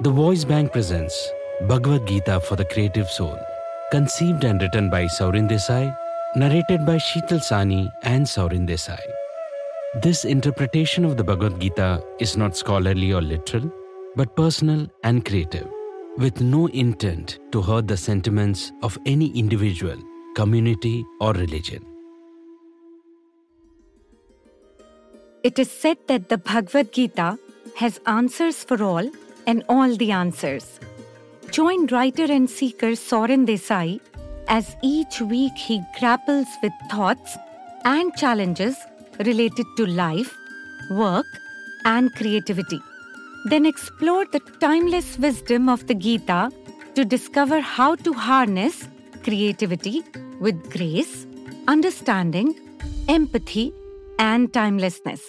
The Voice Bank presents Bhagavad Gita for the Creative Soul, conceived and written by Saurin Desai, narrated by Sheetal Sawhney and Saurin Desai. This interpretation of the Bhagavad Gita is not scholarly or literal, but personal and creative, with no intent to hurt the sentiments of any individual, community, or religion. It is said that the Bhagavad Gita has answers for all and all the answers. Join writer and seeker Saurin Desai as each week he grapples with thoughts and challenges related to life, work, and creativity. Then explore the timeless wisdom of the Gita to discover how to harness creativity with grace, understanding, empathy, and timelessness.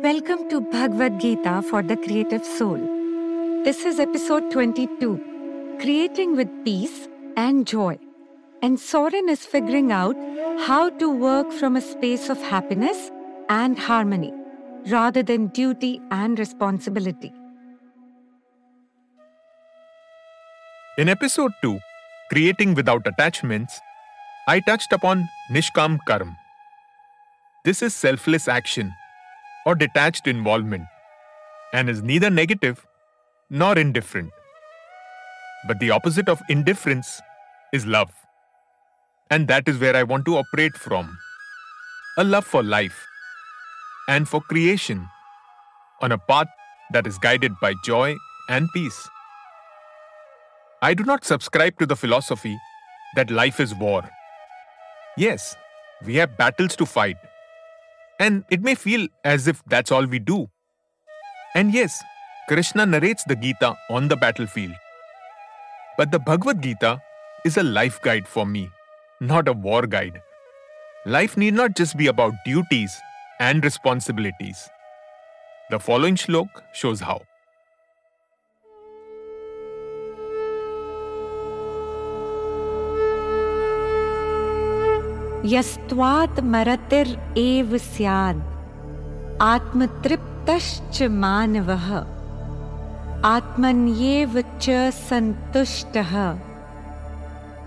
Welcome to Bhagavad Gita for the Creative Soul. This is episode 22, Creating with Peace and Joy. And Saurin is figuring out how to work from a space of happiness and harmony, rather than duty and responsibility. In episode 2, Creating Without Attachments, I touched upon Nishkam Karm. This is selfless action, or detached involvement, and is neither negative nor indifferent. But the opposite of indifference is love. And that is where I want to operate from. A love for life and for creation, on a path that is guided by joy and peace. I do not subscribe to the philosophy that life is war. Yes, we have battles to fight, and it may feel as if that's all we do. And yes, Krishna narrates the Gita on the battlefield. But the Bhagavad Gita is a life guide for me, not a war guide. Life need not just be about duties and responsibilities. The following shlok shows how. Yastvat maratir ev syad atmatriptash manavah atmanyev cha santushtah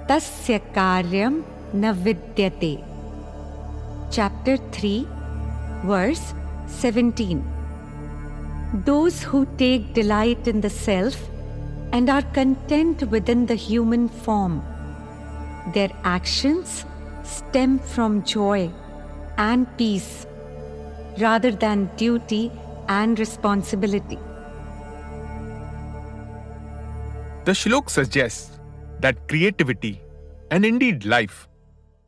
tasya karyam navidyate. Chapter 3, Verse 17. Those who take delight in the self and are content within the human form, their actions stem from joy and peace rather than duty and responsibility. The shlok suggests that creativity, and indeed life,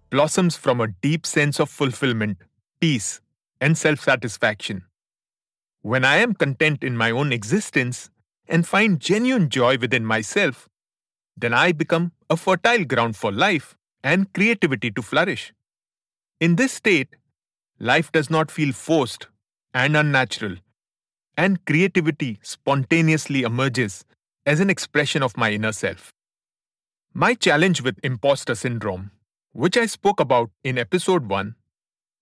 blossoms from a deep sense of fulfillment, peace, and self-satisfaction. When I am content in my own existence and find genuine joy within myself, then I become a fertile ground for life and creativity to flourish. In this state, life does not feel forced and unnatural, and creativity spontaneously emerges as an expression of my inner self. My challenge with imposter syndrome, which I spoke about in episode 1,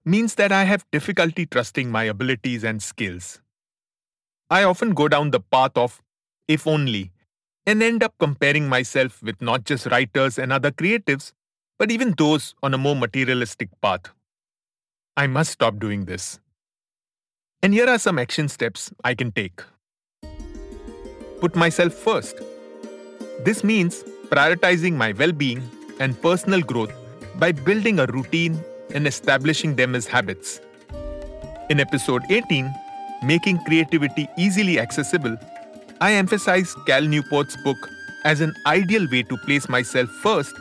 means that I have difficulty trusting my abilities and skills. I often go down the path of if only and end up comparing myself with not just writers and other creatives, but even those on a more materialistic path. I must stop doing this. And here are some action steps I can take. Put myself first. This means prioritizing my well-being and personal growth by building a routine and establishing them as habits. In episode 18, Making Creativity Easily Accessible, I emphasize Cal Newport's book as an ideal way to place myself first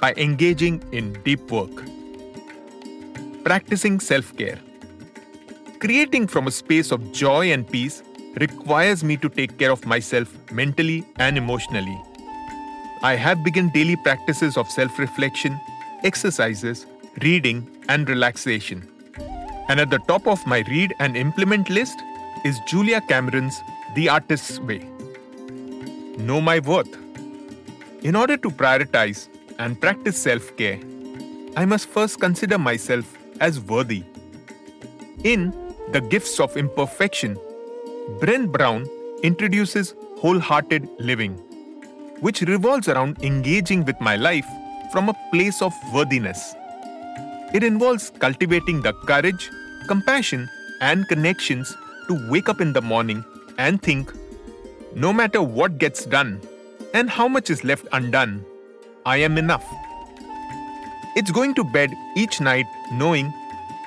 by engaging in deep work. Practicing self-care. Creating from a space of joy and peace requires me to take care of myself mentally and emotionally. I have begun daily practices of self-reflection, exercises, reading, and relaxation. And at the top of my read and implement list is Julia Cameron's The Artist's Way. Know my worth. In order to prioritize and practice self-care, I must first consider myself as worthy. In The Gifts of Imperfection, Brent Brown introduces wholehearted living, which revolves around engaging with my life from a place of worthiness. It involves cultivating the courage, compassion, and connections to wake up in the morning and think, no matter what gets done and how much is left undone, I am enough. It's going to bed each night knowing,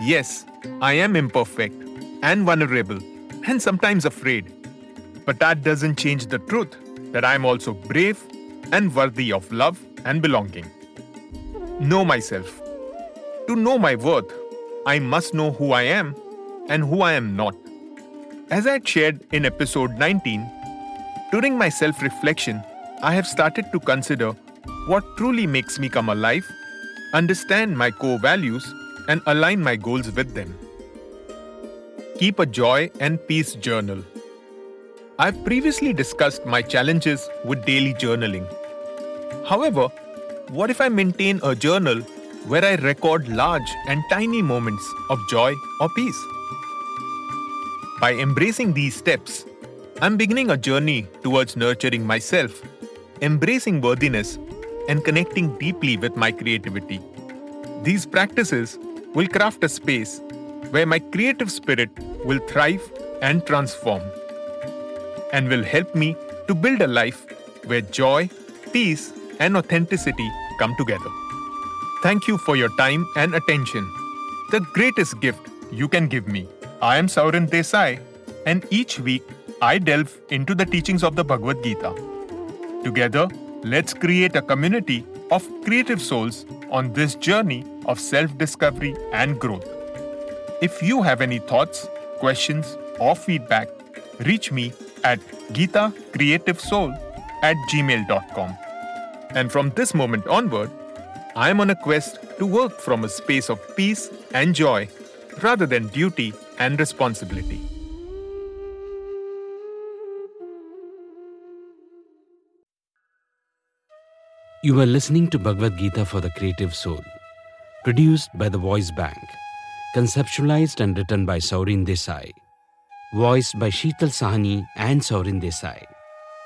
yes, I am imperfect and vulnerable and sometimes afraid. But that doesn't change the truth that I am also brave and worthy of love and belonging. Know myself. To know my worth, I must know who I am and who I am not. As I shared in episode 19, during my self-reflection, I have started to consider what truly makes me come alive, understand my core values, and align my goals with them. Keep a joy and peace journal. I've previously discussed my challenges with daily journaling. However, what if I maintain a journal where I record large and tiny moments of joy or peace? By embracing these steps, I'm beginning a journey towards nurturing myself, embracing worthiness, and connecting deeply with my creativity. These practices will craft a space where my creative spirit will thrive and transform, and will help me to build a life where joy, peace, and authenticity come together. Thank you for your time and attention, the greatest gift you can give me. I am Saurin Desai, and each week, I delve into the teachings of the Bhagavad Gita. Together, let's create a community of creative souls on this journey of self-discovery and growth. If you have any thoughts, questions, or feedback, reach me at GitaCreativeSoul@gmail.com. And from this moment onward, I am on a quest to work from a space of peace and joy rather than duty and responsibility. You are listening to Bhagavad Gita for the Creative Soul, produced by The Voice Bank, conceptualized and written by Saurin Desai, voiced by Sheetal Sawhney and Saurin Desai,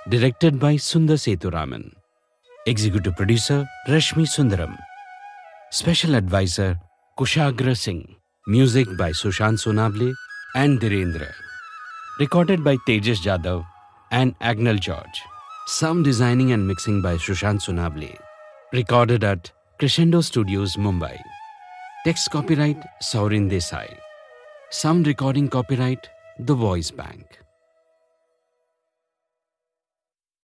directed by Sundar Sethuraman, executive producer Rashmi Sundaram, special advisor Kushagra Singh, music by Sushant Sonawale and Dhirendra, recorded by Tejas Jadhav and Agnel George. Sound designing and mixing by Sushant Sunabli. Recorded at Crescendo Studios, Mumbai. Text copyright Saurin Desai. Sound recording copyright The Voice Bank.